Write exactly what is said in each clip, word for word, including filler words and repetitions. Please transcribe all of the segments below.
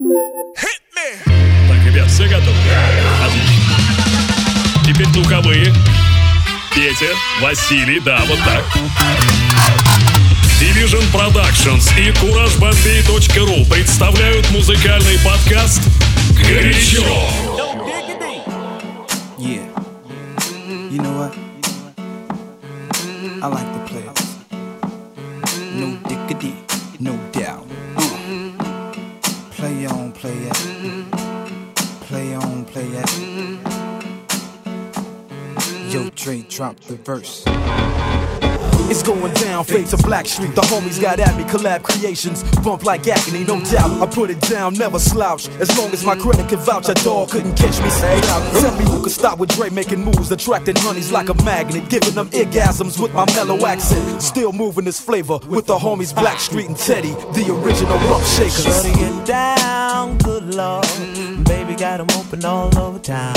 Hit me. Так, ребят, все готовы? Отлично. Теперь духовые. Петя, Василий, да, вот так. Division Productions и Кураж Бомбей точка ру представляют музыкальный подкаст «Горячо». Yeah. You know what? I like the players. No dickity, no doubt. Play on, play at. Play on, play at. Yo, Dre, drop the verse. It's going down, fade to Blackstreet. The homies got at me, collab creations. Bump like agony, no doubt. I put it down, never slouch. As long as my credit can vouch, a dog couldn't catch me. Say, tell me who could stop with Dre making moves, attracting honeys like a magnet, giving them orgasms with my mellow accent. Still moving this flavor with the homies Blackstreet and Teddy, the original rough shakers. Shutting it down, good lord. Baby got them open all over town.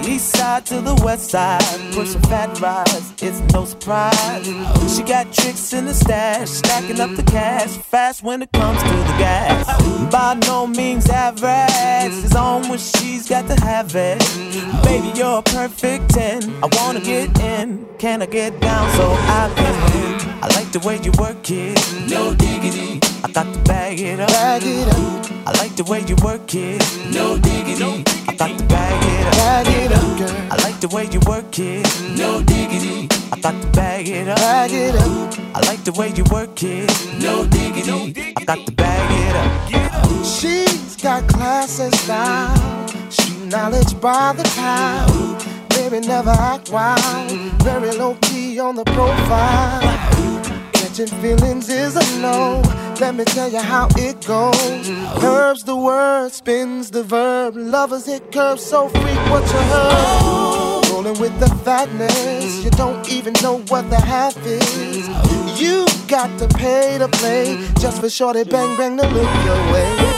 East side to the west side, pushing fat rides, it's no surprise. She got tricks in the stash, stacking up the cash, fast when it comes to the gas. By no means average, it's on when she's got to have it. Baby, you're a perfect ten, I wanna get in, can I get down so I can? I like the way you work it, no diggity. I got to bag it up, bag it up. I like the way you work it, no diggity. I got to bag it up, bag it up, girl. I like the way you work it, no diggity. I got to bag it up, bag it up. I like the way you work it, no diggity. I got to bag it up. She's got class and style. She knowledge by the time. Baby never act wild. Very low key on the profile. Feelings is a no. Let me tell you how it goes. Curves the word, spins the verb. Lovers hit curves, so freak what you heard. Rolling with the fatness, you don't even know what the half is. You got to pay to play, just for shorty bang bang to look your way.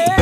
to bag it up.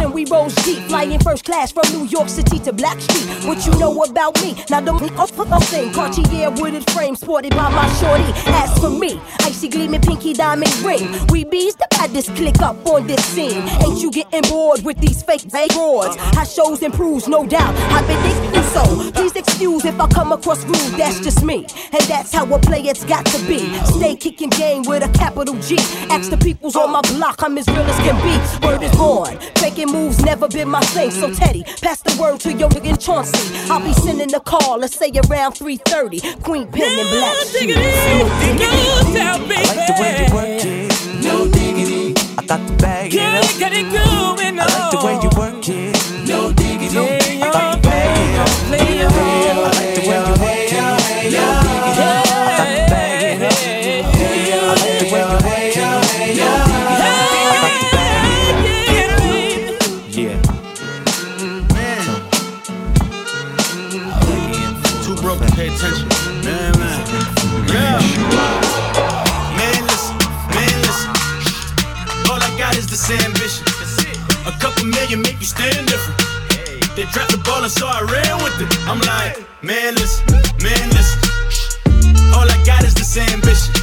And we rose deep, flying first class from New York City to Blackstreet. What you know about me? Now don't mean off a thing. Cartier wooded frame sported by my shorty. As for me, icy gleaming pinky diamond ring. We bees the baddest click up on this scene. Ain't you getting bored with these fake broads? How shows improves, no doubt. I've been thinking so. Please excuse if I come across rude. That's just me, and that's how a player's got to be. Stay kicking game with a capital G. Ask the peoples on my block, I'm as real as can be. Word is born. Making moves never been my thing, so Teddy, pass the word to your nigga Chauncey. I'll be sending a call, let's say around three thirty. Queen Penn and Black. No diggity, no doubt, baby. I like the way you work it, no diggity. I got to bag it up. Girl, got it going on. I like the way you work it, no diggity. I got to bag it up. I like the way you work it, no diggity. I got to bag it up. I like the way you work it, no diggity. Pay attention, man, man. Girl. Man, listen, man, listen. All I got is this ambition. A couple million make you stand different. They dropped the ball and so I ran with it. I'm like, man, listen, man, listen. All I got is this ambition.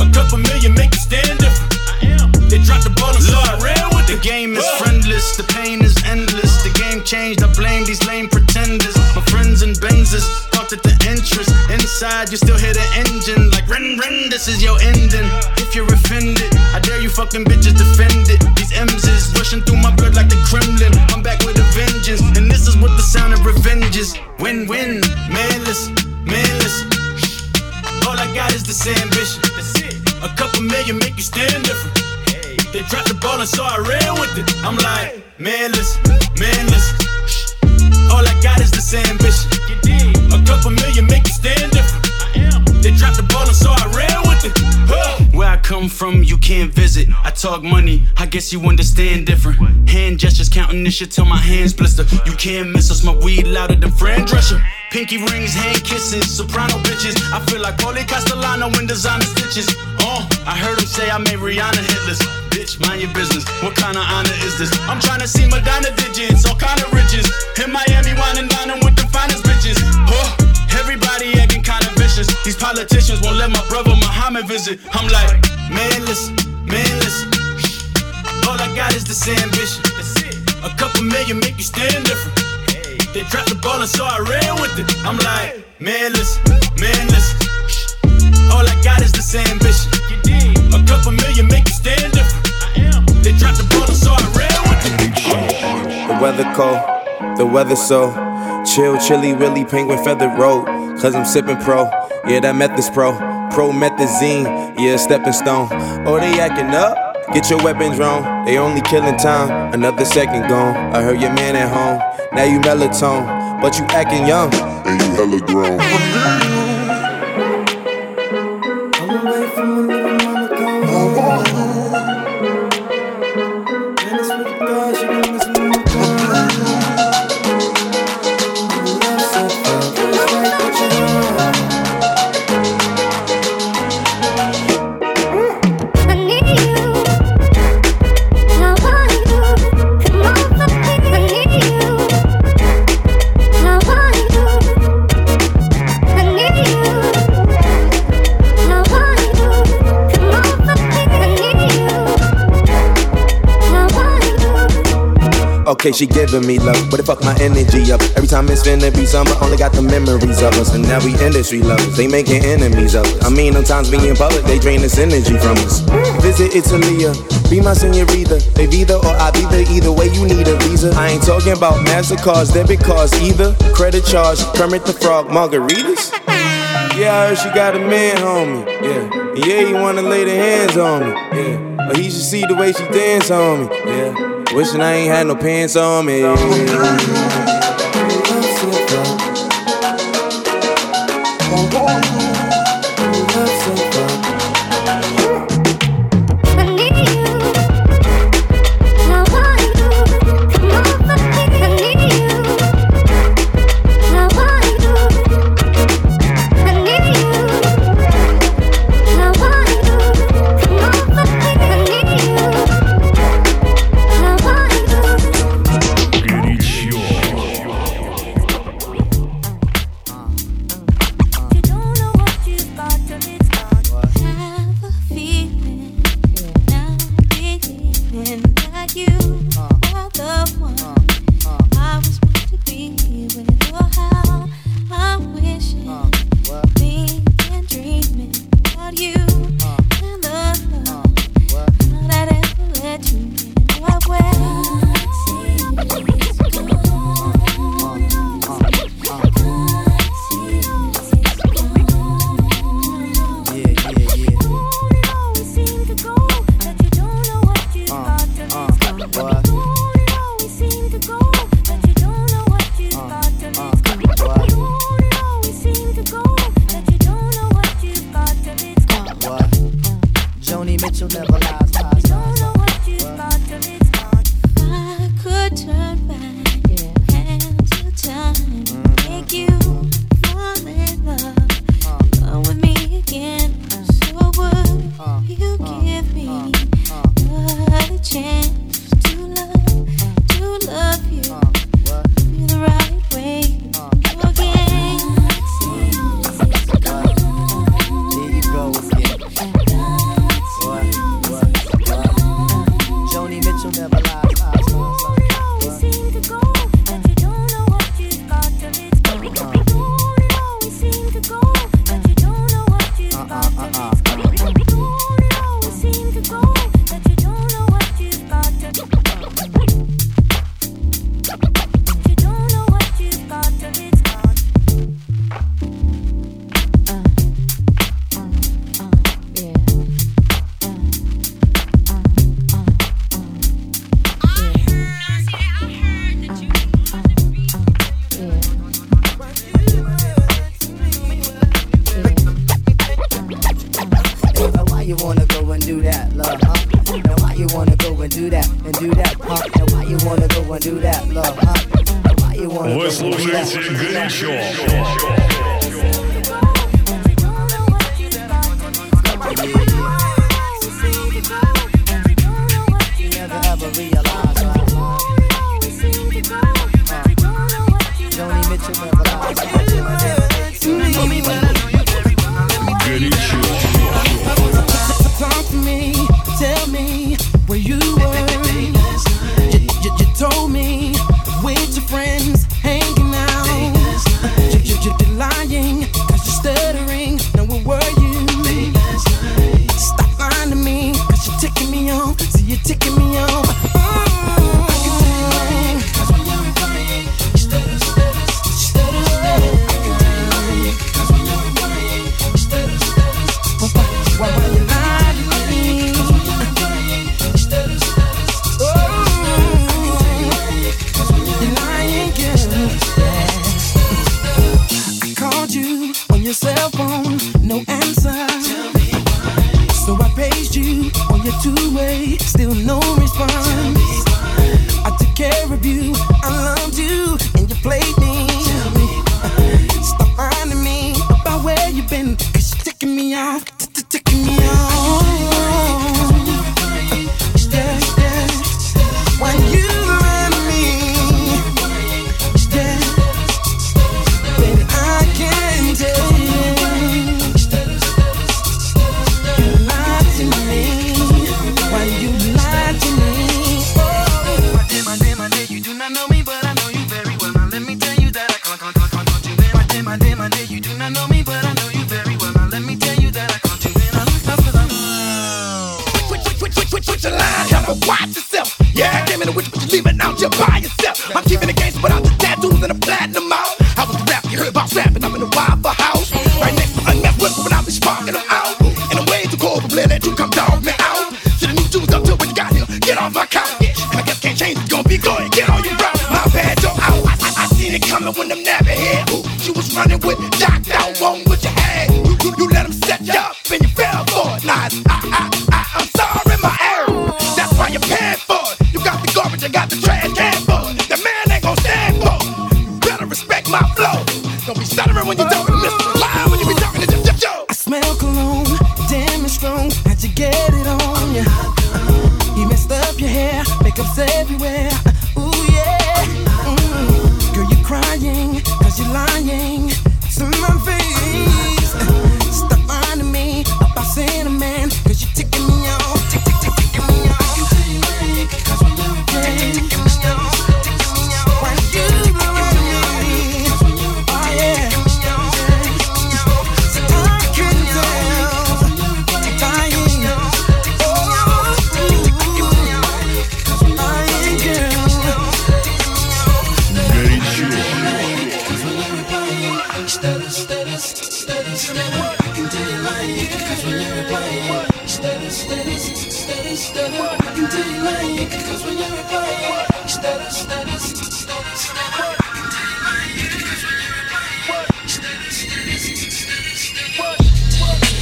A couple million make you stand different. They dropped the ball and so I ran with it. The game is friendless, the pain is endless. The game changed, I blame these lame pretenders. My friends and Benzes. At the entrance, inside you still hear the engine like ring, in, this is your ending. If you're offended, I dare you fucking bitches defend it. These M's is rushing through my blood like the Kremlin. I'm back with a vengeance, and this is what the sound of revenge is. Win-win, manless, manless. All I got is this ambition. A couple million make you stand different. They dropped the ball and so I ran with it. I'm like, manless, manless. All I got is this ambition. A couple million make you stand different. They dropped the ball and so I ran with it. Huh. Where I come from, you can't visit. I talk money, I guess you understand different. Hand gestures, counting this shit till my hands blister. You can't miss us, my weed louder than Fran Drescher. Pinky rings, hand kisses, soprano bitches. I feel like Paulie Castellano in designer stitches. Oh, I heard him say I made Rihanna hitless. Bitch, mind your business, what kind of honor is this? I'm trying to see Madonna digits, all kind of riches. In Miami, wine and dining with the finest bitches. Huh. Everybody acting kind of vicious. These politicians won't let my brother Muhammad visit. I'm like, manless, manless. All I got is this ambition. A couple million make you stand different. They dropped the ball and so I ran with it. I'm like, manless, manless. All I got is this ambition. A couple million make you stand different. They dropped the ball and so I ran with it. The weather cold, the weather so chill, chilly, willy, penguin, feathered road. Cause I'm sippin' pro, yeah, that meth is pro. Promethazine, yeah, stepping stone. Oh, they actin' up, get your weapons wrong. They only killin' time, another second gone. I heard your man at home, now you melatonin. But you actin' young, and you hella grown. I'm away from a nigga, mama gone. Oh, and it's with the guys, you know it's mama gone. Okay, she giving me love, but it fuck my energy up. Every time it's finna be summer, only got the memories of us. And now we industry lovers, they making enemies of us. I mean, sometimes being in public, they drain this energy from us. Visit Italia, be my senorita. They Vida or I Vida, either way you need a visa. I ain't talking about MasterCards, debit cards either. Credit charge, Kermit the Frog, margaritas. Yeah, I heard she got a man, homie. Yeah, yeah, he wanna lay their hands on me. Yeah, but he should see the way she dance on me. Yeah. Wishing I ain't had no pants on me. Uh-uh. you wanna go and do that, love, huh? Now why you wanna go and do that, and do that, huh? Now why you wanna go and do that, love, huh? Now why you wanna go and do that, huh? Now why you wanna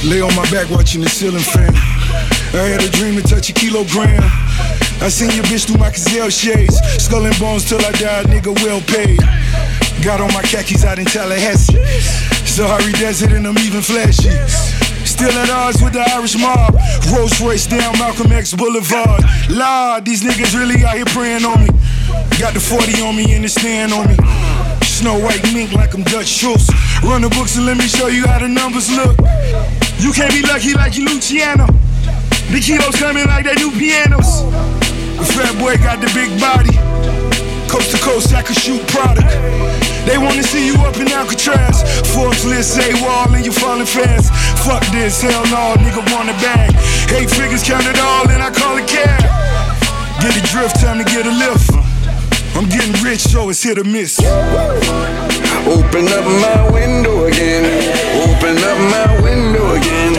lay on my back watching the ceiling fan. I had a dream to touch a kilogram. I seen your bitch through my gazelle shades. Skull and bones till I die, nigga well paid. Got on my khakis out in Tallahassee. Sahara Desert and I'm even flashy. Still at odds with the Irish mob. Rolls Royce down Malcolm X Boulevard. Lord, these niggas really out here praying on me. Got the forty on me and the stand on me. Snow white mink like I'm Dutch Schultz. Run the books and let me show you how the numbers look. You can't be lucky like you Luciano. The kilos coming like they new pianos. The fat boy got the big body. Coast to coast, I can shoot product. They wanna see you up in Alcatraz. Forbes list, say wall, and you falling fast. Fuck this, hell no, nigga want a bag. Eight figures, count it all, and I call it cab. Get a drift, time to get a lift. I'm getting rich, so it's hit or miss. Open up my window again. Open up my window again.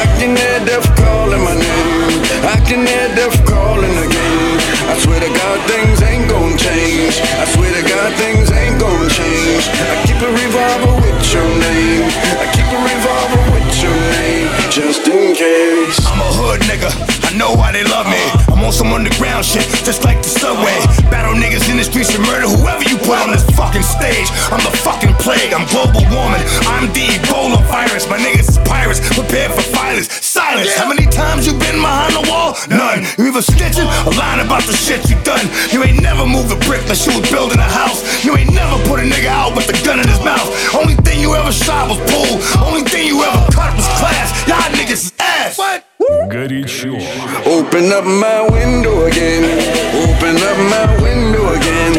I can hear death calling my name. I can hear death calling again. I swear to God things ain't gon' change. I swear to God things ain't gon' change. I keep a revolver with your name. I keep a revolver with your name. Just in case. hood nigga, I know why they love me. I'm on some underground shit, just like the subway. Battle niggas in the streets and murder whoever you put on this fucking stage. I'm the fucking plague, I'm global warming, I'm the Ebola virus. My niggas is pirates, prepared for violence, silence. How many times you been behind the wall? None. You either snitching or lying about the shit you done. You ain't never moved a brick like you was building a house. You ain't never put a nigga out with a gun in his mouth. Only thing you ever shot was pool. Only thing you ever cut was class. Y'all niggas is ass. What? Горячо. Open up my window again. Open up my window again.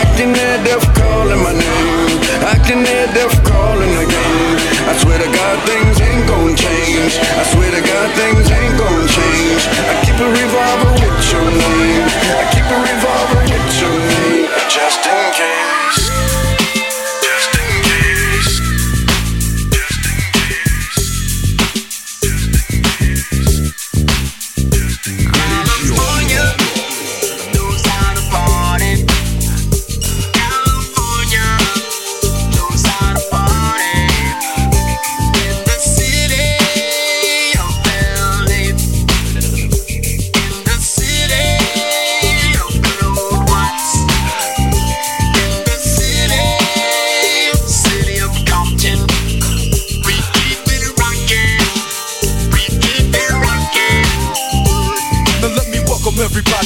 I can hear death calling my name. I can hear death calling again. I swear to God things ain't gon' change. I swear to God things ain't gon' change. I keep a revolver with your name. I keep a revolver with your name. Just in case.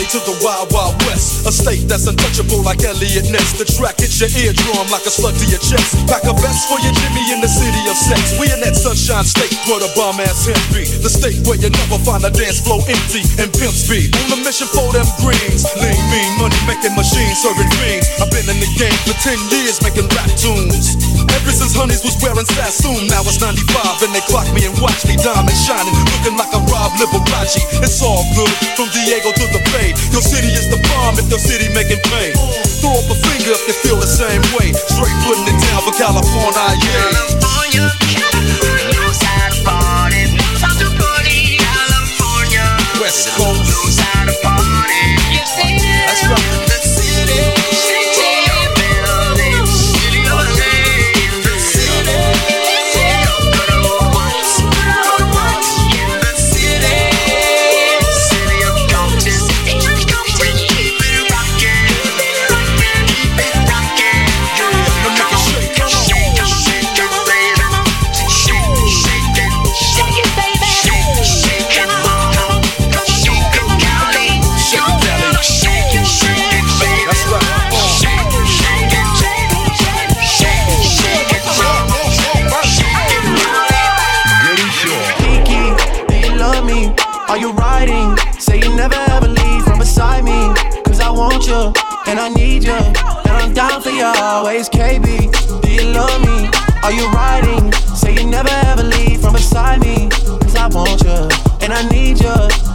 To the wild, wild west, a state that's untouchable like Elliot Ness. The track hits your eardrum like a slug to your chest. Pack a vest for your Jimmy in the city of sex. We in that sunshine state where the bomb ass hemp be. The state where you never find a dance floor empty and pimp speed. On a mission for them greens. Lean, mean, money making machines, serving fiends. I've been in the game for ten years making rap tunes. Ever since honeys was wearing Sassoon, now it's ninety-five and they clock me and watch me diamond shining, looking like a Rob Liberace. It's all good from Diego to the Bay. Your city is the bomb if your city making pain. Throw up a finger if you feel the same way. Straight putting it down for California, yeah. California, California knows how to party. Knows how to party. California, West Coast knows how to party. You see, that's right. The city, city of buildings, city of names, the city, city of good old ones, good old ones. In the city, city of cultures. And I need you, and I'm down for you always. K B, do you love me? Are you riding? Say you never ever leave from beside me. Cause I want you, and I need you,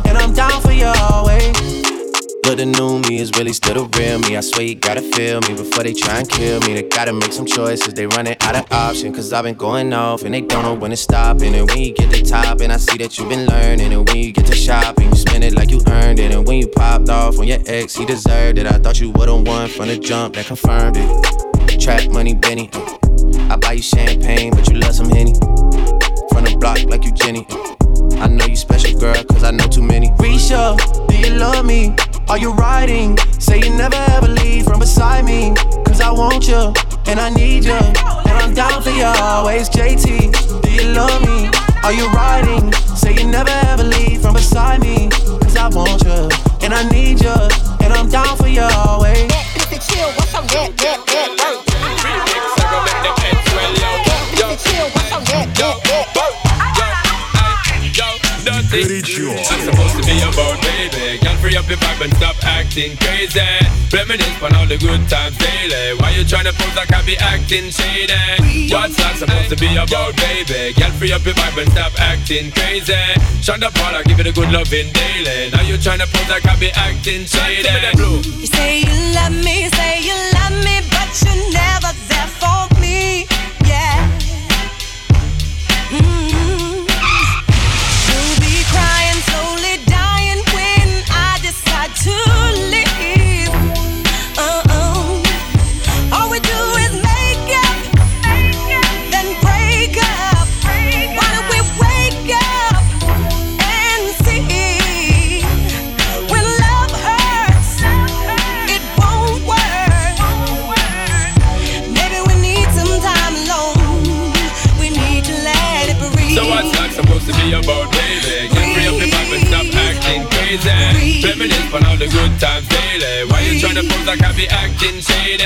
and I'm down for you always. But the new me is really still the real me. I swear you gotta feel me before they try and kill me. They gotta make some choices, they running out of options. Cause I've been going off, and they don't know when to stop. And when you get to top, and I see that you've been learning. And when you get to shopping, you spend it like you earned it. And when you popped off on your ex, he deserved it. I thought you would've won from the jump, that confirmed it. Trap money, Benny. I buy you champagne, but you love some Henny. From the block like you Jenny. I know you special, girl, cause I know too many. Risha, do you love me? Are you riding? Say you never ever leave from beside me. Cause I want you, and I need you, and I'm down for you always. J T, do you love me? Are you riding? Say you never ever leave from beside me. Cause I want you, and I need you, and I'm down for you always. Mister Chill, what's up? Yeah, yeah, yeah, yeah. Mister Chill, what's up? Yeah, yeah, yeah. I'm supposed to be about baby. Can't free up your vibe and stop acting crazy. Reminisce on all the good times daily. Why you tryna pose like I be acting shady? What's that supposed to be about baby? Can't free up your vibe and stop acting crazy. Shonda Paula, give it a good loving daily. Now you tryna pose like I be acting shady. You say you love me, say you love me, but you never there for me, yeah. Mm-hmm. To leave, uh-oh. All we do is make up, make up, then break up. Break Why don't we wake up and see? baby. Get free of the vibe and stop acting crazy. Feminist for all the good times daily. Why you tryna pose like I be acting shady?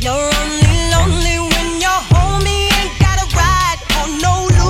You're only lonely when you're home. You ain't gotta ride on no loot.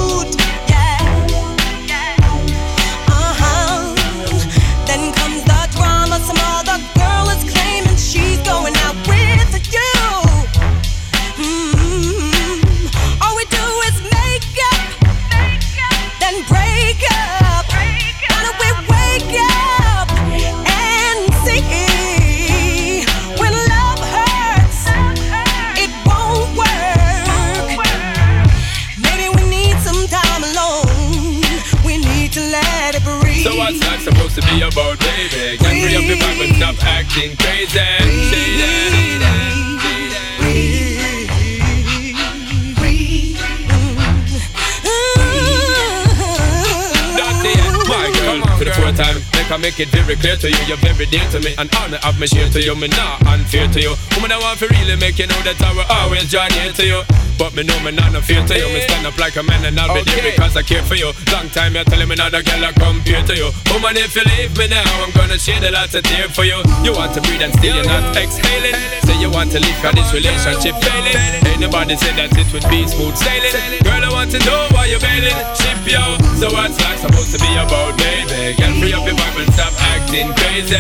To be about baby, get free of your vibe and stop acting crazy. Say that, say that. For the fourth time, make I make it very clear to you, you're very dear to me, an honor of my share to you, me not unfair to you. Woman, I want to really make you know that I will always draw near to you, but me know me not no fear to you, me stand up like a man and I'll be okay there because I care for you. Long time you're telling me not a girl I compare to you. Woman, if you leave me now, I'm gonna shed a lot of tears for you. You want to breathe and still you're not exhaling. Say you want to leave cause this relationship failing. Ain't nobody said that it would be smooth sailing. Girl, I want to know why you're bailing. Ship yo, so what's life supposed to be about, baby? Girl, free up your vibe and stop acting crazy.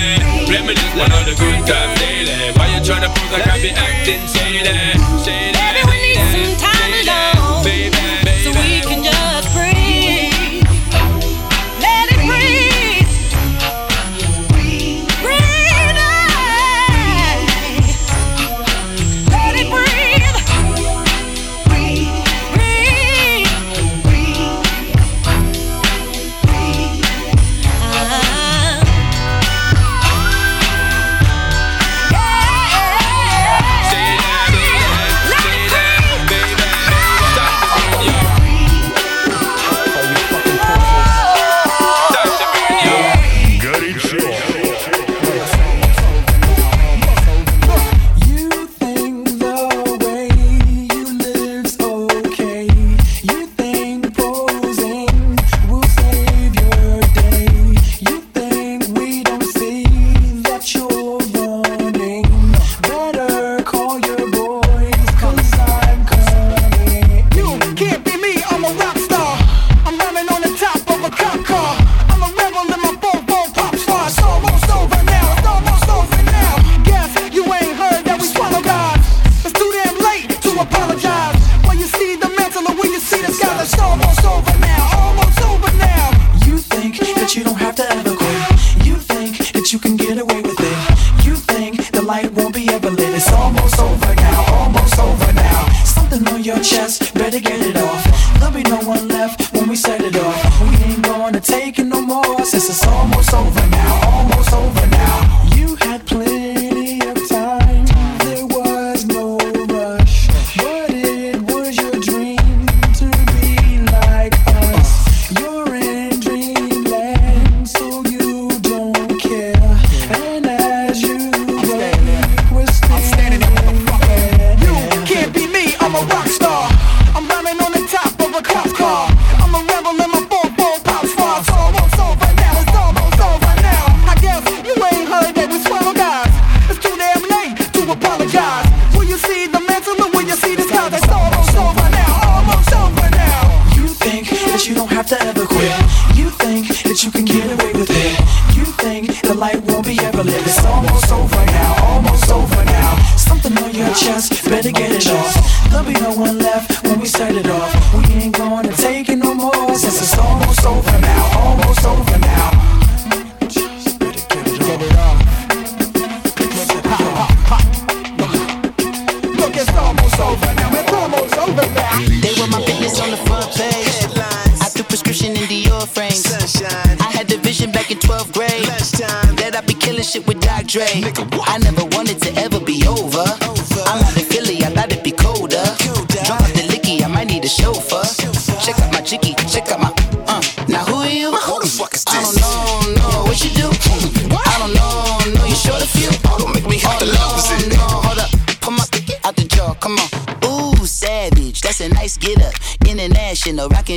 Reminisce one of the good times daily. Why you tryna pose like I be acting shady? Shady. Baby, we need some time alone, baby, baby, so we can just breathe. Let it breathe. Breathe, breathe out. Let it breathe. Breathe, breathe, breathe, breathe.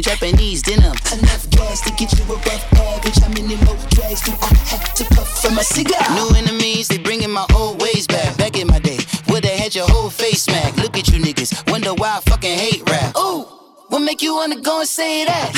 Japanese denim, enough gas to get you a rough package. I'm in the low drags, do I have to puff for my cigar? New enemies, they bringing my old ways back. Back in my day, would've had your whole face smacked. Look at you niggas, wonder why I fucking hate rap. Ooh, what make you wanna go and say that?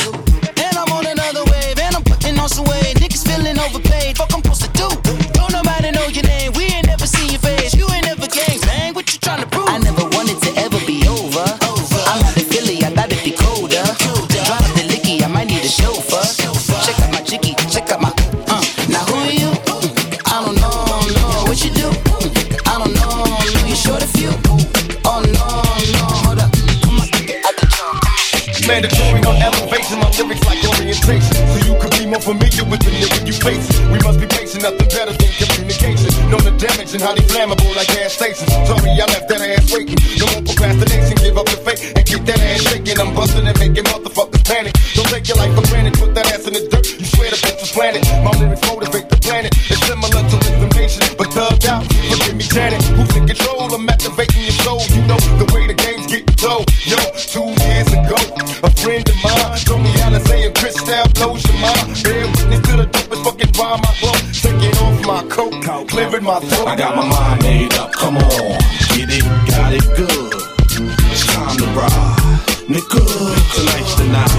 And I'm on another wave, and I'm putting on some weight. Niggas feeling overpaid, fuck I'm supposed to do. Don't nobody know your name, we ain't never seen your face. You ain't never gang bang, what you tryna prove? I never wanted to ever be over. over. I'm out of Philly, I thought it'd be colder. colder. Drop the licky, I might need a chauffeur. chauffeur. Check out my chicky, check out my. Uh. Now who are you? Mm. I don't know, no. What you do? Mm. I don't know, no. You short a few? Oh no, no. Hold up, come on, I can jump. Mandatory on elevation, my lyrics like orientation. So you could be more familiar with the lyric you face. We must be facing nothing better than communication. Know the damage and how they flammable like gas stations. Sorry, I left that ass waking. No more procrastination, give up the fake and keep that ass shaking. I'm busting and making motherfuckers panic. Don't take your life for granted, put that ass in the dirt. You swear the bitch was planted. My lyrics motivate the planet. It's similar to information, but thugged out. Forgive me, Janet. Who's in control? I'm activating your soul. You know the way the game's getting told. Yo, two years ago, a friend of mine told me how to say a crystal blows your mind. Bear witness to the dopest fucking rhyme I wrote. Taking off my coat, clearing my throat. I got my mind made up, come on. Get it, got it good. It's time to ride, nigga. Tonight's the night.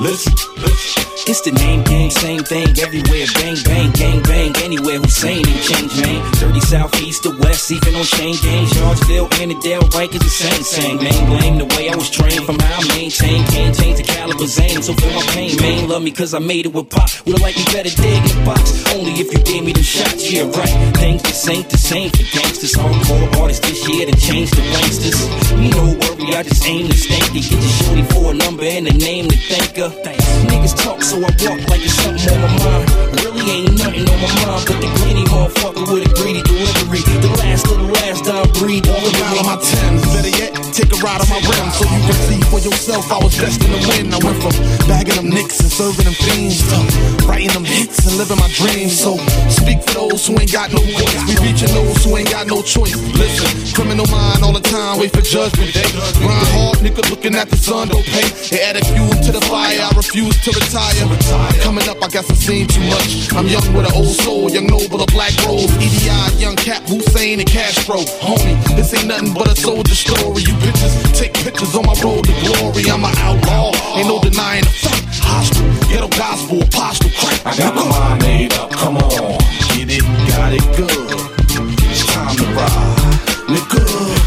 Listen, listen. It's the name gang, same thing everywhere. Bang, bang, gang, bang, anywhere. Hussein ain't changed, man. Dirty southeast to west, even on chain gang. Chargeville, Annandale, Rikers, the same, same. Man, blame the way I was trained from how I maintain. Can't change the caliber, Zane, so feel my pain. Man, love me cause I made it with pop. Would've liked me better dig in box. Only if you gave me them shots, yeah, right. Things this ain't the same for gangsters. Hardcore artists this year to change the gangsters. Me no worry, I just aim to stank it. Get your shorty for a number and a name to thank her. Niggas talk so I walk like it's something on my mind. Really ain't nothing on my mind but the greedy motherfucker with a greedy delivery. The last of the last I breathe. All around on my Timbs, better yet, take a ride on my rim so you can see for yourself I was destined to win. I went from bagging them nicks and serving them fiends to writing them hits and living my dreams. So speak for those who ain't got no voice. We reaching those who ain't got no choice. Listen, criminal mind all the time, wait for judgment day. Grind hard, nigga, looking at the sun, don't pay. They add a fuel to the fire, I refuse to retire. Coming up, I guess I've seen too much. I'm young with an old soul, young noble of black robes. E D I, young Cap, Hussein, and Castro. Homie, this ain't nothing but a soldier story. You bitches take pictures on my road to glory. I'm an outlaw, ain't no denying the fact. Hostile, ghetto gospel, apostle, crack. I got my mind made up, come on. Get it, got it good. It's time to ride, nigga.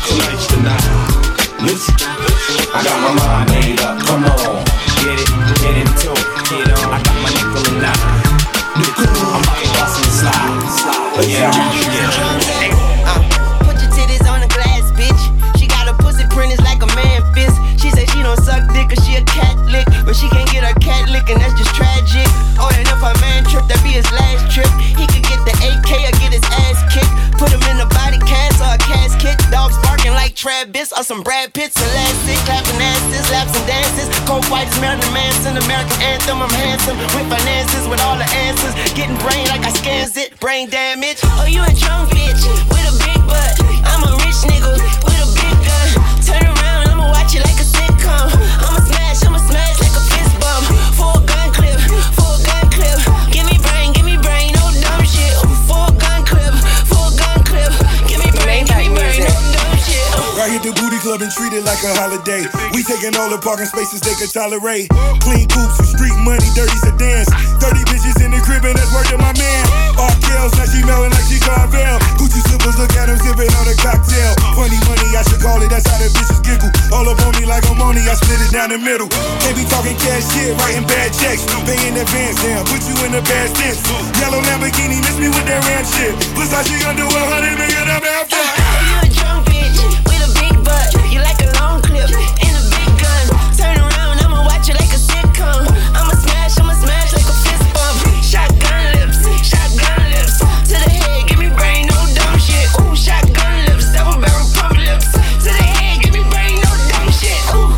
Tonight's the night. Listen, I got my mind made up, come on. Get it, get it too. Get on. I got my nickel and dime. I'm about to bust and slide, slide. Yeah, yeah. Uh, put your titties on the glass, bitch. She got her pussy printed like a man fist. She said she don't suck dick 'cause she a Catholic, but she can't get her cat lick and that's just tragic. Oh, and if her man tripped, that'd be his last trip. He could get the A K or get his ass kicked. Put him in a body cast or a casket. Dogs barking like Travis or some Brad Pitts. Elastic, clapping asses, laps and dances. Cold white is Marilyn Manson, American anthem. I'm handsome with finances, with all the answers. Getting brain like I scans it, brain damage. Oh, you a drunk bitch with a big butt. I'm a rich nigga with a big gun. Turn around, I'ma watch it like a sitcom. I'ma smash, I'ma smash like a fist bump. Full gun clip, full gun clip. Give me brain, give me brain, no dumb shit. Full gun clip, full gun clip. Give me brain, give me brain, no dumb shit. Right here the booty club and treat it like a holiday. We taking all the parking spaces they could tolerate. Clean coops with street money, dirty sedans. Dirty bitches in the crib and that's worth of my man. All kills, now she melting like she Carvel. Gucci slippers, look at him sipping on a cocktail. Funny money, I should call it, that's how the bitches giggle. All up on me like I'm on it, I split it down the middle. Can't be talking cash shit, writing bad checks. Paying advance down, put you in the bad sense. Yellow Lamborghini, miss me with that ram shit. Plus I she under one hundred million, I'm out there. You a drunk bitch with a big butt. You like a long clip and a big gun. Turn around, I'ma watch you like a sitcom. I'ma smash, I'ma smash like a fist bump. Shotgun lips, shotgun lips. To the head, give me brain, no dumb shit. Ooh, shotgun lips, double barrel pump lips. To the head, give me brain, no dumb shit. Ooh.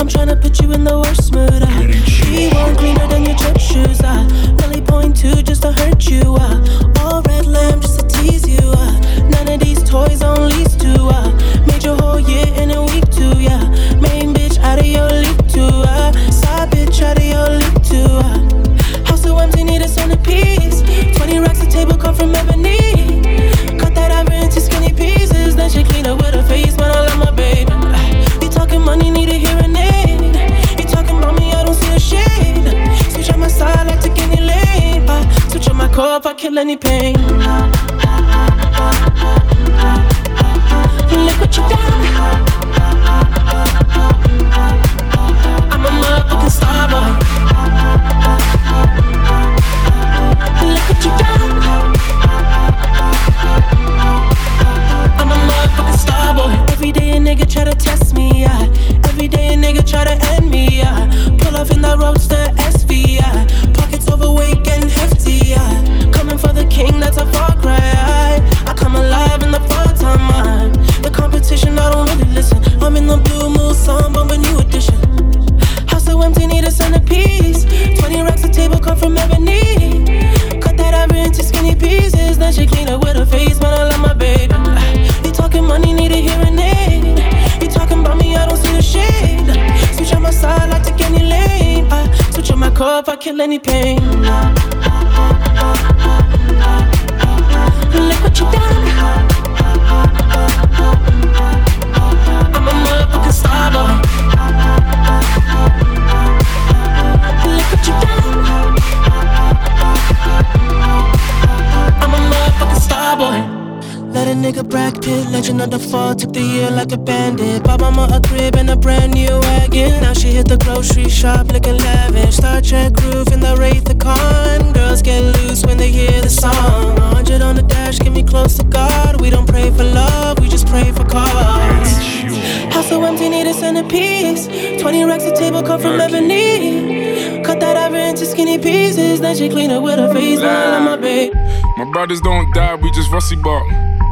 I'm tryna put you in any pain. Look what you done. I'm a motherfucking star boy. Look what you done. I'm a motherfucking star boy. Every day a nigga try to test me, yeah. Every day a nigga try to end me, yeah. Pull off in the roadster S V, yeah. Pockets overweight and hefty, yeah. Coming for the king, that's a far cry. I come alive in the part-time mind. The competition, I don't really listen. I'm in the blue moon, some bomb a new edition. House so empty, need a centerpiece. Twenty racks a table come from ebony. Cut that ivory into skinny pieces. Then she clean up with her face, man, I love my baby. You talking money, need a hearing aid. You talking about me, I don't see the shade. Switch on my side, I take any lane. I switch on my car if I kill any pain. Look what you done. I'm a motherfucking star boy. Look what you done. I'm a motherfucking star boy. Let a nigga brag pit, legend of the fall, took the year like a bandit. Bought mama a crib and a brand new wagon. Now she hit the grocery shop looking lavish. Star Trek groove in the Wraith of Khan. Girls get loose when they hear the song. one hundred on the dash, get me close to God. We don't pray for love, we just pray for cause. House so empty, need a centerpiece. twenty racks a table, come from Lebanese. Cut that ivory into skinny pieces. Then she clean it with her face, man, my babe. My brothers don't die, we just rusty bark.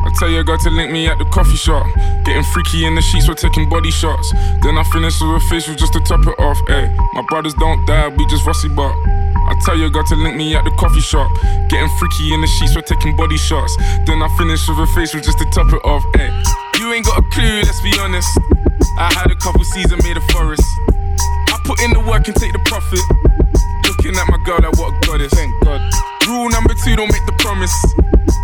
I tell your girl to link me at the coffee shop. Getting freaky in the sheets, we're taking body shots. Then I finish with a facial just to top it off, ayy. My brothers don't die, we just rusty bark. I tell your girl to link me at the coffee shop. Getting freaky in the sheets, we're taking body shots. Then I finish with a facial just to top it off, ayy. You ain't got a clue, let's be honest. I had a couple seasons made a forest. I put in the work and take the profit. Looking at my girl, like what a goddess. Thank God. Rule number two, don't make the promise.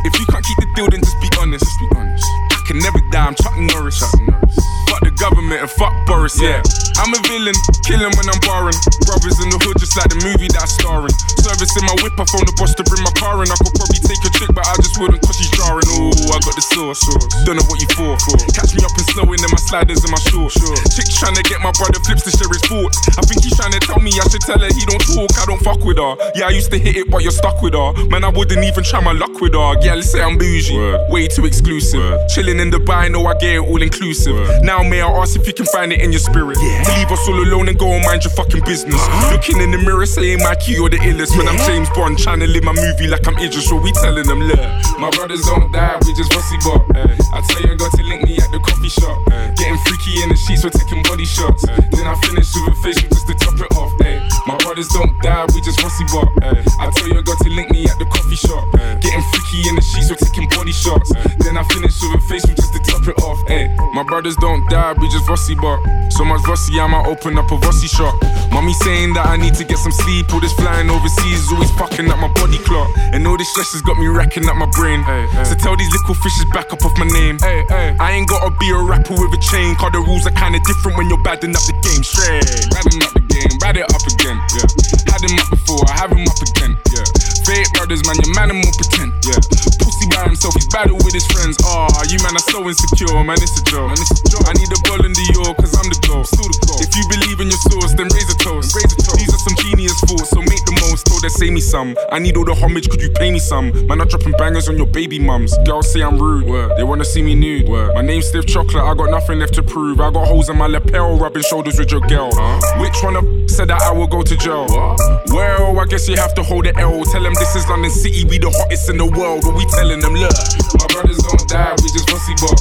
If you can't keep the deal, then just be honest. Just be honest. I can never die, I'm Chuck Norris. Chuck Norris. Fuck the government and fuck Boris, yeah. yeah. I'm a villain, killing when I'm barring. Brothers in the hood, just like the movie that I'm starring. Servicing my whip, I phone the boss to bring my car in. I could probably take a trick, but I just wouldn't cause she's jarring. Ooh, I got the sauce, don't know what you for. Catch me up in snow and then my sliders in my shorts. Chick's trying to get my brother flips to share his thoughts. I think he's trying to tell me I should tell her he don't talk, I don't fuck with her. Yeah, I used to hit it, but you're stuck with her. Man, I wouldn't even try my luck with her. Yeah, let's say I'm bougie, word. Way too exclusive. Word. Chilling in Dubai, know I get it all inclusive. Word. Now may I ask if you can find it in your spirit, yeah. To leave us all alone and go and mind your fucking business. Uh-huh. Looking in the mirror saying Mikey, you're the illest, yeah. When I'm James Bond trying to live my movie like I'm Idris. What we telling them, look, my brothers don't die, we just rusty bop. uh, I tell you I got to link me at the coffee shop. uh, Getting freaky in the sheets, we're taking body shots. uh, Then I finish with a facial just to top it off. uh, My brothers don't die, we just rusty bop. uh, I tell you I got to link me at the coffee shop. uh, Getting freaky in the sheets, we're taking body shots. uh, Then I finish with a facial just to top it off. uh, My brothers don't die, we just rusty bop. So much rusty, I might open up a rusty shop. Mommy saying that I need to get some sleep. All this flying overseas is always fucking up my body clock. And all this stress has got me racking up my brain. Hey, hey. So tell these little fishes back up off my name. Hey, hey. I ain't gotta be a rapper with a chain, cause the rules are kinda different when you're badding up the game. Straight, badding up the game, bad it up again. Yeah. Had him up before, I have him up again. Yeah. Fake brothers, man, your man won't pretend. Yeah. Pussy by himself, he's battle with his friends. Ah, oh, you man are so insecure, man, it's a joke. Man, it's a joke. I need a ball in the york, cause I'm the goal. Still the goal. If you believe in your source, then raise a toast. Raise a toast. These are some genius thoughts, so make the most. Told them, say me some. I need all the homage, could you pay me some? Man, I'm dropping bangers on your baby mums. Girls say I'm rude, word. They wanna see me nude, word. My name's Stiff Chocolate, I got nothing left to prove. I got holes in my lapel, rubbing shoulders with your girl. Huh? Which one of said that I will go to jail? What? Well, I guess you have to hold the L. Tell them this is London City, we the hottest in the world. But we telling them, look, my brothers don't die, we just rusty bop.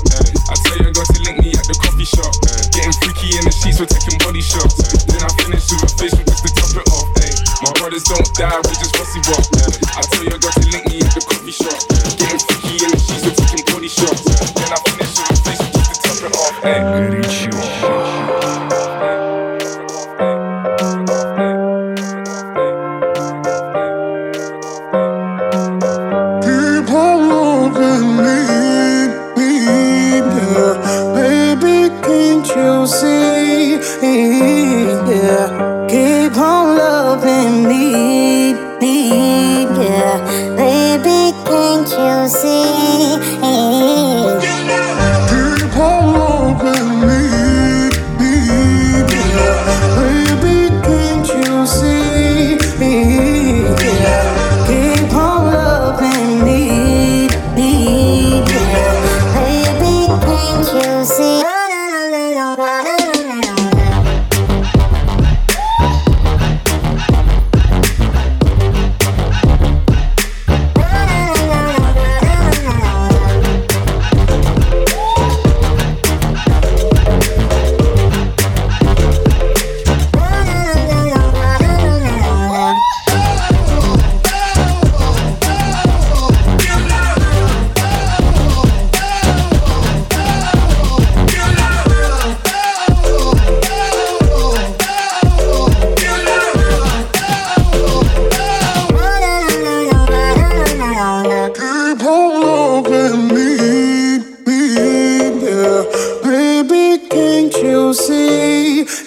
I tell you I got to link me at the coffee shop. Getting freaky in the sheets, we're taking body shots. Then I finish with a facial just to top it off. My brothers don't die, we just rusty bop. I tell you I got to link me at the coffee shop. Getting freaky in the sheets, we're taking body shots. Then I finish with a facial just to top it off. People looking at me.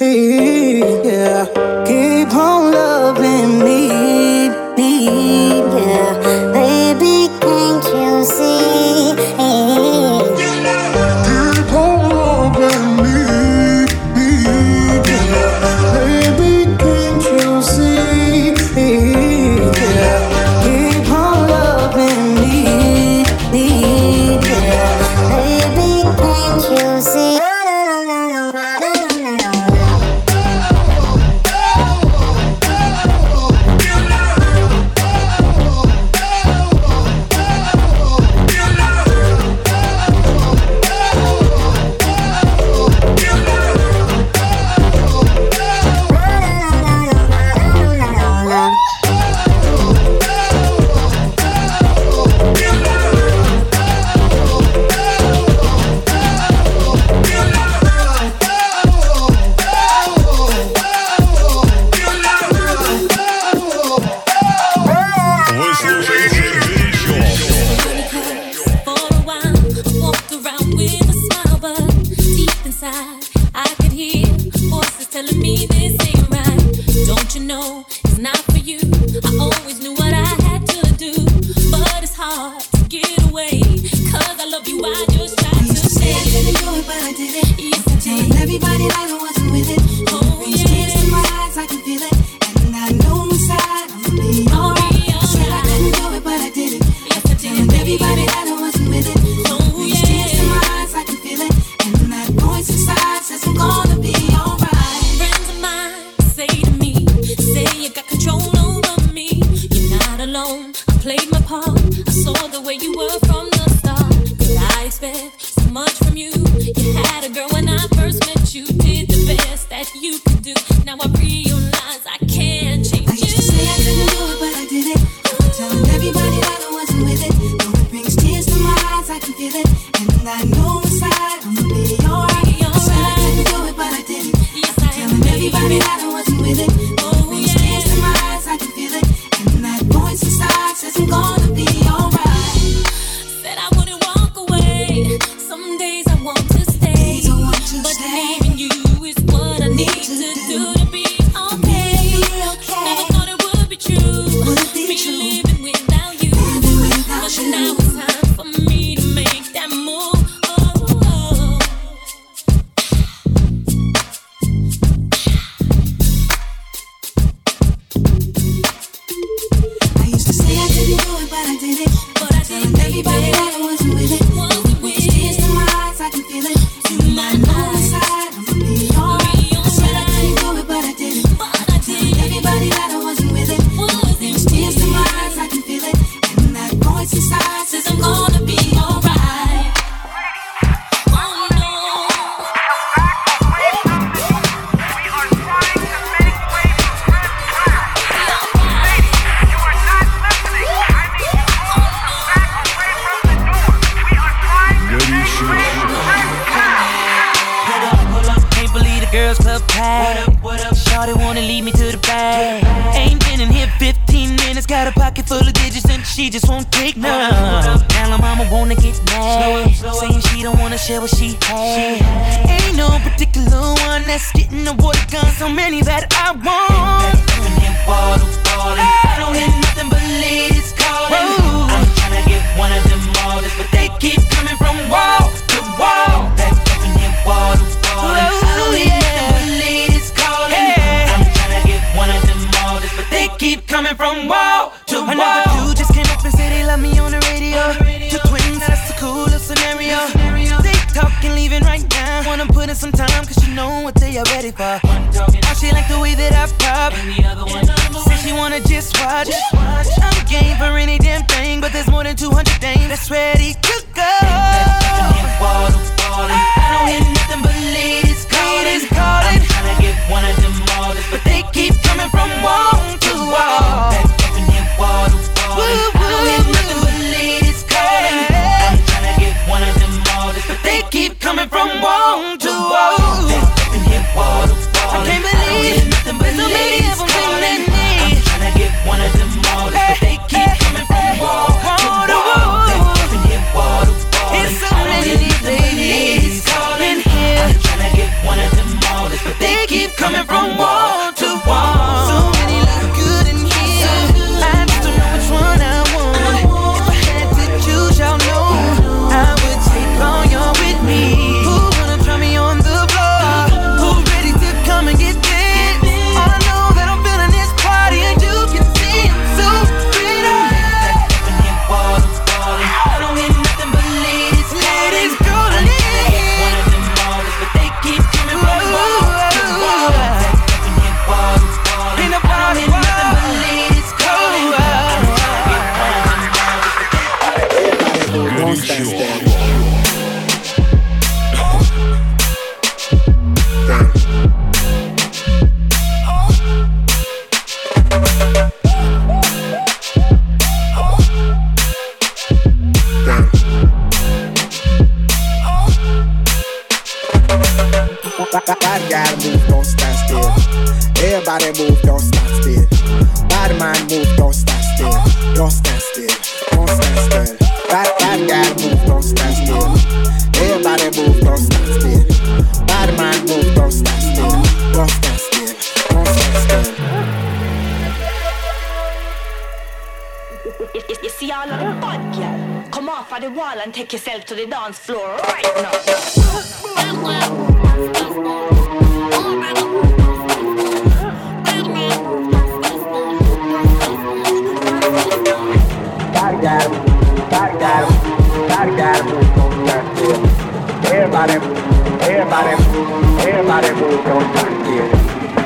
repeat, yeah. Keep on loving me, me, yeah. Baby, can't you see? Keep on loving me, me, yeah. Baby, can't you see? Yeah. Keep on loving me, me, yeah. Baby, can't you see? It's so mind move, don't stop still. Body mind move, don't stop still. Don't stop still, don't stop still. Body, body gotta move, don't stop still. Everybody move, don't stop still. Body mind move, don't stop still. Don't stop still, don't stop still. You see all of them bad girl. Come off of the wall and take yourself to the dance floor right now. Gotta move, gotta gotta move, gotta gotta move, don't stop still. Everybody move, everybody move, everybody move, don't stop still.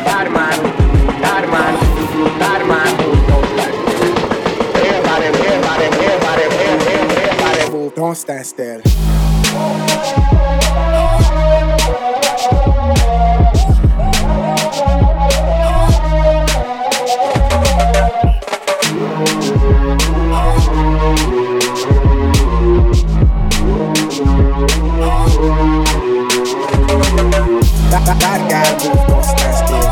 Body mind move, body mind move, body mind move, don't stop still. Everybody, everybody, everybody, everybody, everybody move, don't stand still. Body gotta move, don't stand still.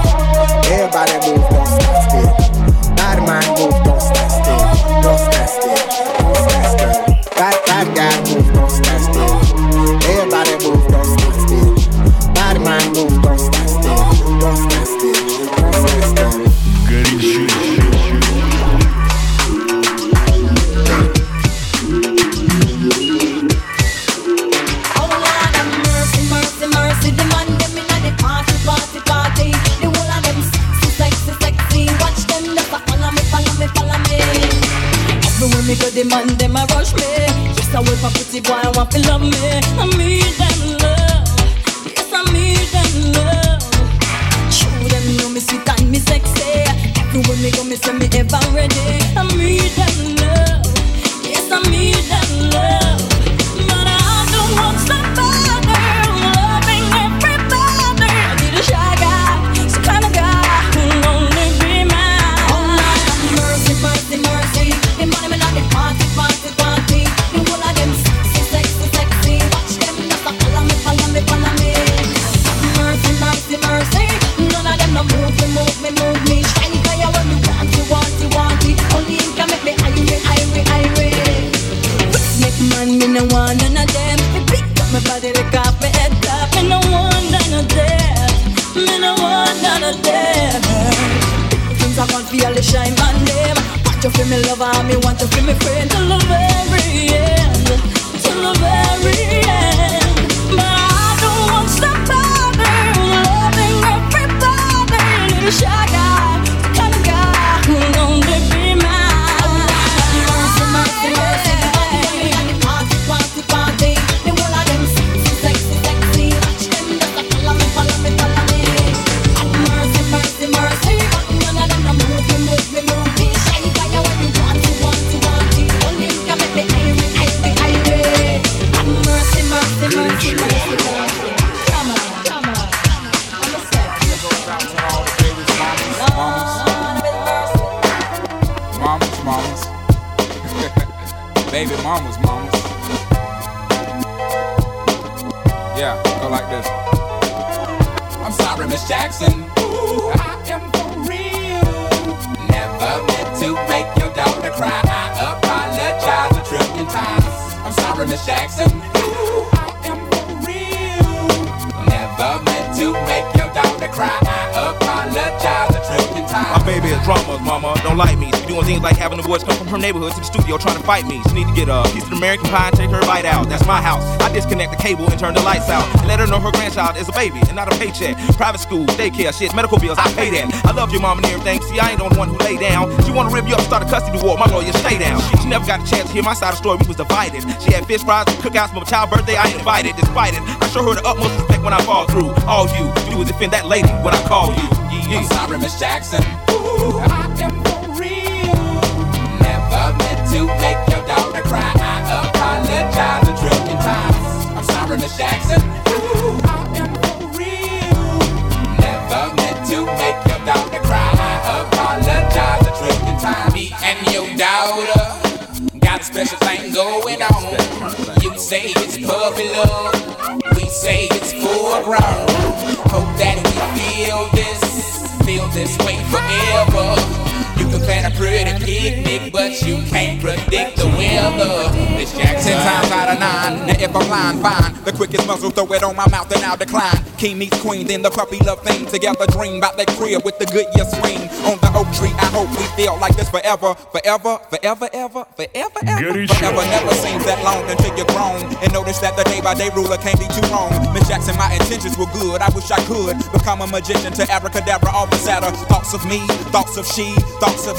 Everybody move, don't stand still. Body mind move, don't stand still. Don't stand still, don't stand still. Body, body gotta move, don't stand still. Everybody move, don't stand still. Body mind move, don't stand still. Don't stand still, don't stand still. Горит жир, жир, жир. Oh Lord have mercy, mercy, mercy, the man them in the party, party, party. The whole of them sexy, sexy, sexy. Watch them, they follow me, follow me, follow me. Everywhere me go, the man them a rush me. Yes, I will for pretty boy, I want to love me. I need them love, yes I need them love. Show them know me sweet and me sexy. Everywhere me go, me say me ever ready. I need them love, yes I need them love. But I don't want somebody loving everybody. I need a shy guy, some kind of guy who only be mine. Oh Lord have mercy, mercy, mercy. The money me like the party, party, party. The whole of them sexy, sexy, sexy. Watch them just a follow me, follow me, follow me. Mercy, mercy, mercy. None of them no move me, move me, move me. Shiny guy I want, you want, you want, you want it. Only him can make me irate, irate, irate. Make man, me no want none of them. Me pick up my body, lick off my head top. Me no want none of them. Me no want none of them. Things I want for all the shine my name. Want you for me lover, and me want you for me friend. Till the very end, till the very end. But I don't want somebody loving everybody. I need a shy guy, the kind of guy who only be mine. Oh Lord, mercy, mercy, mercy. Baby mamas, mamas. Yeah, go like this. I'm sorry, Miss Jackson. Ooh, I am for real. Never meant to make your daughter cry. I apologize a trillion times. I'm sorry, Miss Jackson. Ooh, I am for real. Never meant to make your daughter cry. I apologize a trillion times. My baby is drama, mama. Don't like me. Doing things like having the boys come from her neighborhood to the studio trying to fight me. She need to get a piece of American pie and take her bite out. That's my house. I disconnect the cable and turn the lights out. And let her know her grandchild is a baby and not a paycheck. Private school, daycare, shit, medical bills, I pay that. I love your mom and everything. See, I ain't the only one who lay down. She wanna rip you up, start a custody war. My lawyer, stay down. She never got a chance to hear my side of the story. We was divided. She had fish fries, cookouts, for my child's birthday. I ain't invited. Despite it, I show her the utmost respect when I fall through. All you do is defend that lady when I call you. Yeah. I'm sorry, Miss Jackson. Ooh, I am for real. Never meant to make your daughter cry. I apologize a trillion times. I'm sorry, Miss Jackson. Ooh, I am for real. Never meant to make your daughter cry. I apologize a trillion times. Me and your daughter got a special thing going on. You say it's puppy love, we say it's full grown. Hope that we feel this. feel this way forever. You can plan a pretty picnic, but you can't predict the weather. This Jackson. Ten times out of nine, now if I'm lying, fine. The quickest muzzle, throw it on my mouth and I'll decline. King meets queen, then the puppy love thing. Together dream about that crib with the Goodyear swing. On the oak tree, I hope we feel like this forever. Forever, forever, ever, forever, ever. Forever never seems that long until you're grown. And notice that the day by day ruler can't be too wrong. Miss Jackson, my intentions were good, I wish I could become a magician to abracadabra, all the sadder. Thoughts of me, thoughts of she, thoughts of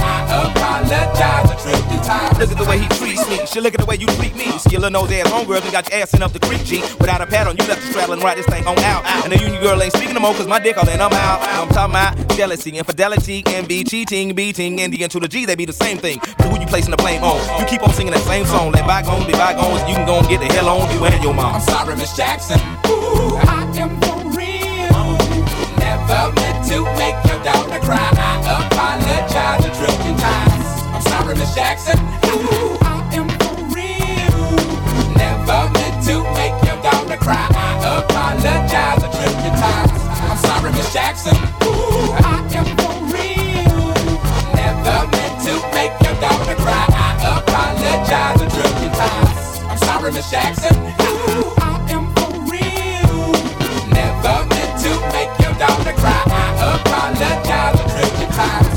I apologize a trillion times. Look at the way he treats me. She look at the way you treat me. Skillin' those ass homegirls and got your ass in up the creek, G. Without a pad on, you left the straddle and ride this thing on out. And the union girl ain't speaking no more, cause my dick all in, I'm out. I'm talking about jealousy, infidelity, and be cheating, beating, and the end to the G, they be the same thing. But who you placing the blame on? You keep on singing that same song. Let bygones be bygones, you can go and get the hell on you and your mom. I'm sorry, Miss Jackson. Ooh, I am for real. Never meant to make your daughter cry. I apologize a trillion times. I'm sorry, Miss Jackson. Ooh, I am for real. Never meant to make your daughter cry. I apologize a trillion times. I'm sorry, Miss Jackson. Ooh, I am for real. Never meant to make your daughter cry. I apologize a trillion times. I'm sorry, Miss Jackson. Ooh, I am for real. Never meant to make your daughter cry. I apologize a trillion times.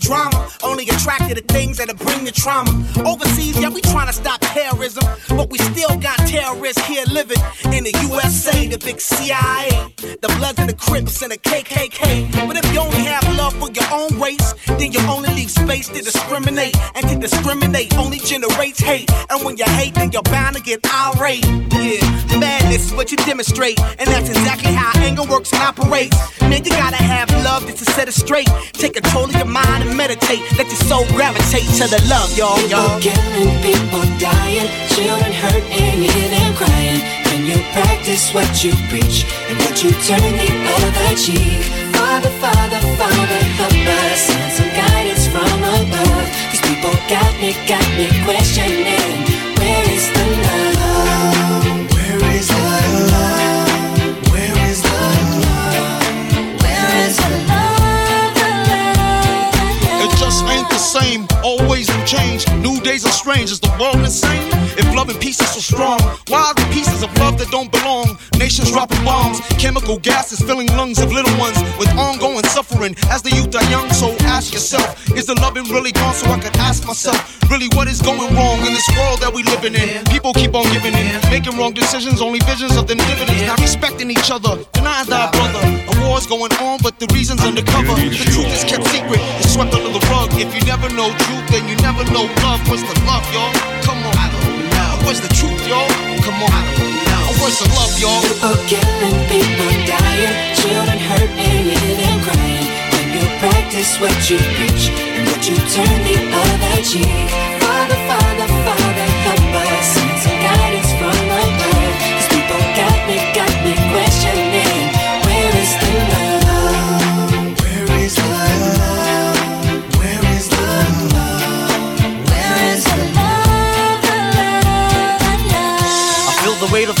Drama, only attracted to things that'll bring the trauma. Overseas, yeah, we trying to stop terrorism, but we still got terrorists here living in the U S A, the big C I A, the Bloods and the Crips and the K K K. But if you only have love for your own race, then you only leave space to discriminate, and to discriminate only generates hate. And when you hate, then you're bound to get irate. Yeah, madness is what you demonstrate, and that's exactly how anger works and operates. Man, you gotta have love just to set it straight. Take control of your mind and meditate, let your soul gravitate to the love, y'all, y'all. People killing, people dying, children hurt and you hear them crying. When you practice what you preach and what you turn the other cheek. Father, Father, Father, help us, send some guidance from above. These people got me, got me questioning, where is the love? Where is the love? Where is the love? Where is the love? Just ain't the same, always new change. New days are strange, is the world insane? If love and peace is so strong, why are the pieces of love that don't belong? Nations dropping bombs, chemical gases filling lungs of little ones with ongoing suffering as the youth are young. So ask yourself, is the loving really gone? So I could ask myself, really what is going wrong in this world that we living in? People keep on giving in, making wrong decisions, only visions of the dividends, not respecting each other, denying thy brother. A war's going on, but the reason's undercover. The truth is kept secret, it's swept under the rug. If you never know truth, then you never know love. What's the love, y'all? Come on, I don't know. What's the truth, y'all? Come on, I don't know. What's the love, y'all? People killing, people dying, children hurt and you hear them crying. When you practice what you preach and what you turn the other cheek. Father, Father, Father, help us, send some guidance from above. These people got me, got me questioning, where is the love? Where is the love? The weight of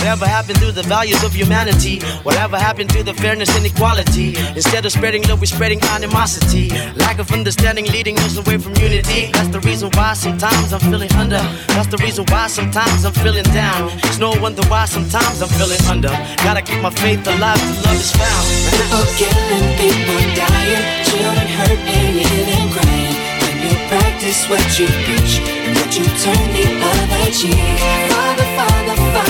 Whatever happened to the values of humanity? Whatever happened to the fairness and equality? Instead of spreading love, we're spreading animosity. Lack of understanding leading us away from unity. That's the reason why sometimes I'm feeling under. That's the reason why sometimes I'm feeling down. It's no wonder why sometimes I'm feeling under. Gotta keep my faith alive till love is found. People killing, people dying, children hurting, and crying. When you practice what you preach, and what you turn the other cheek. Father, Father, Father.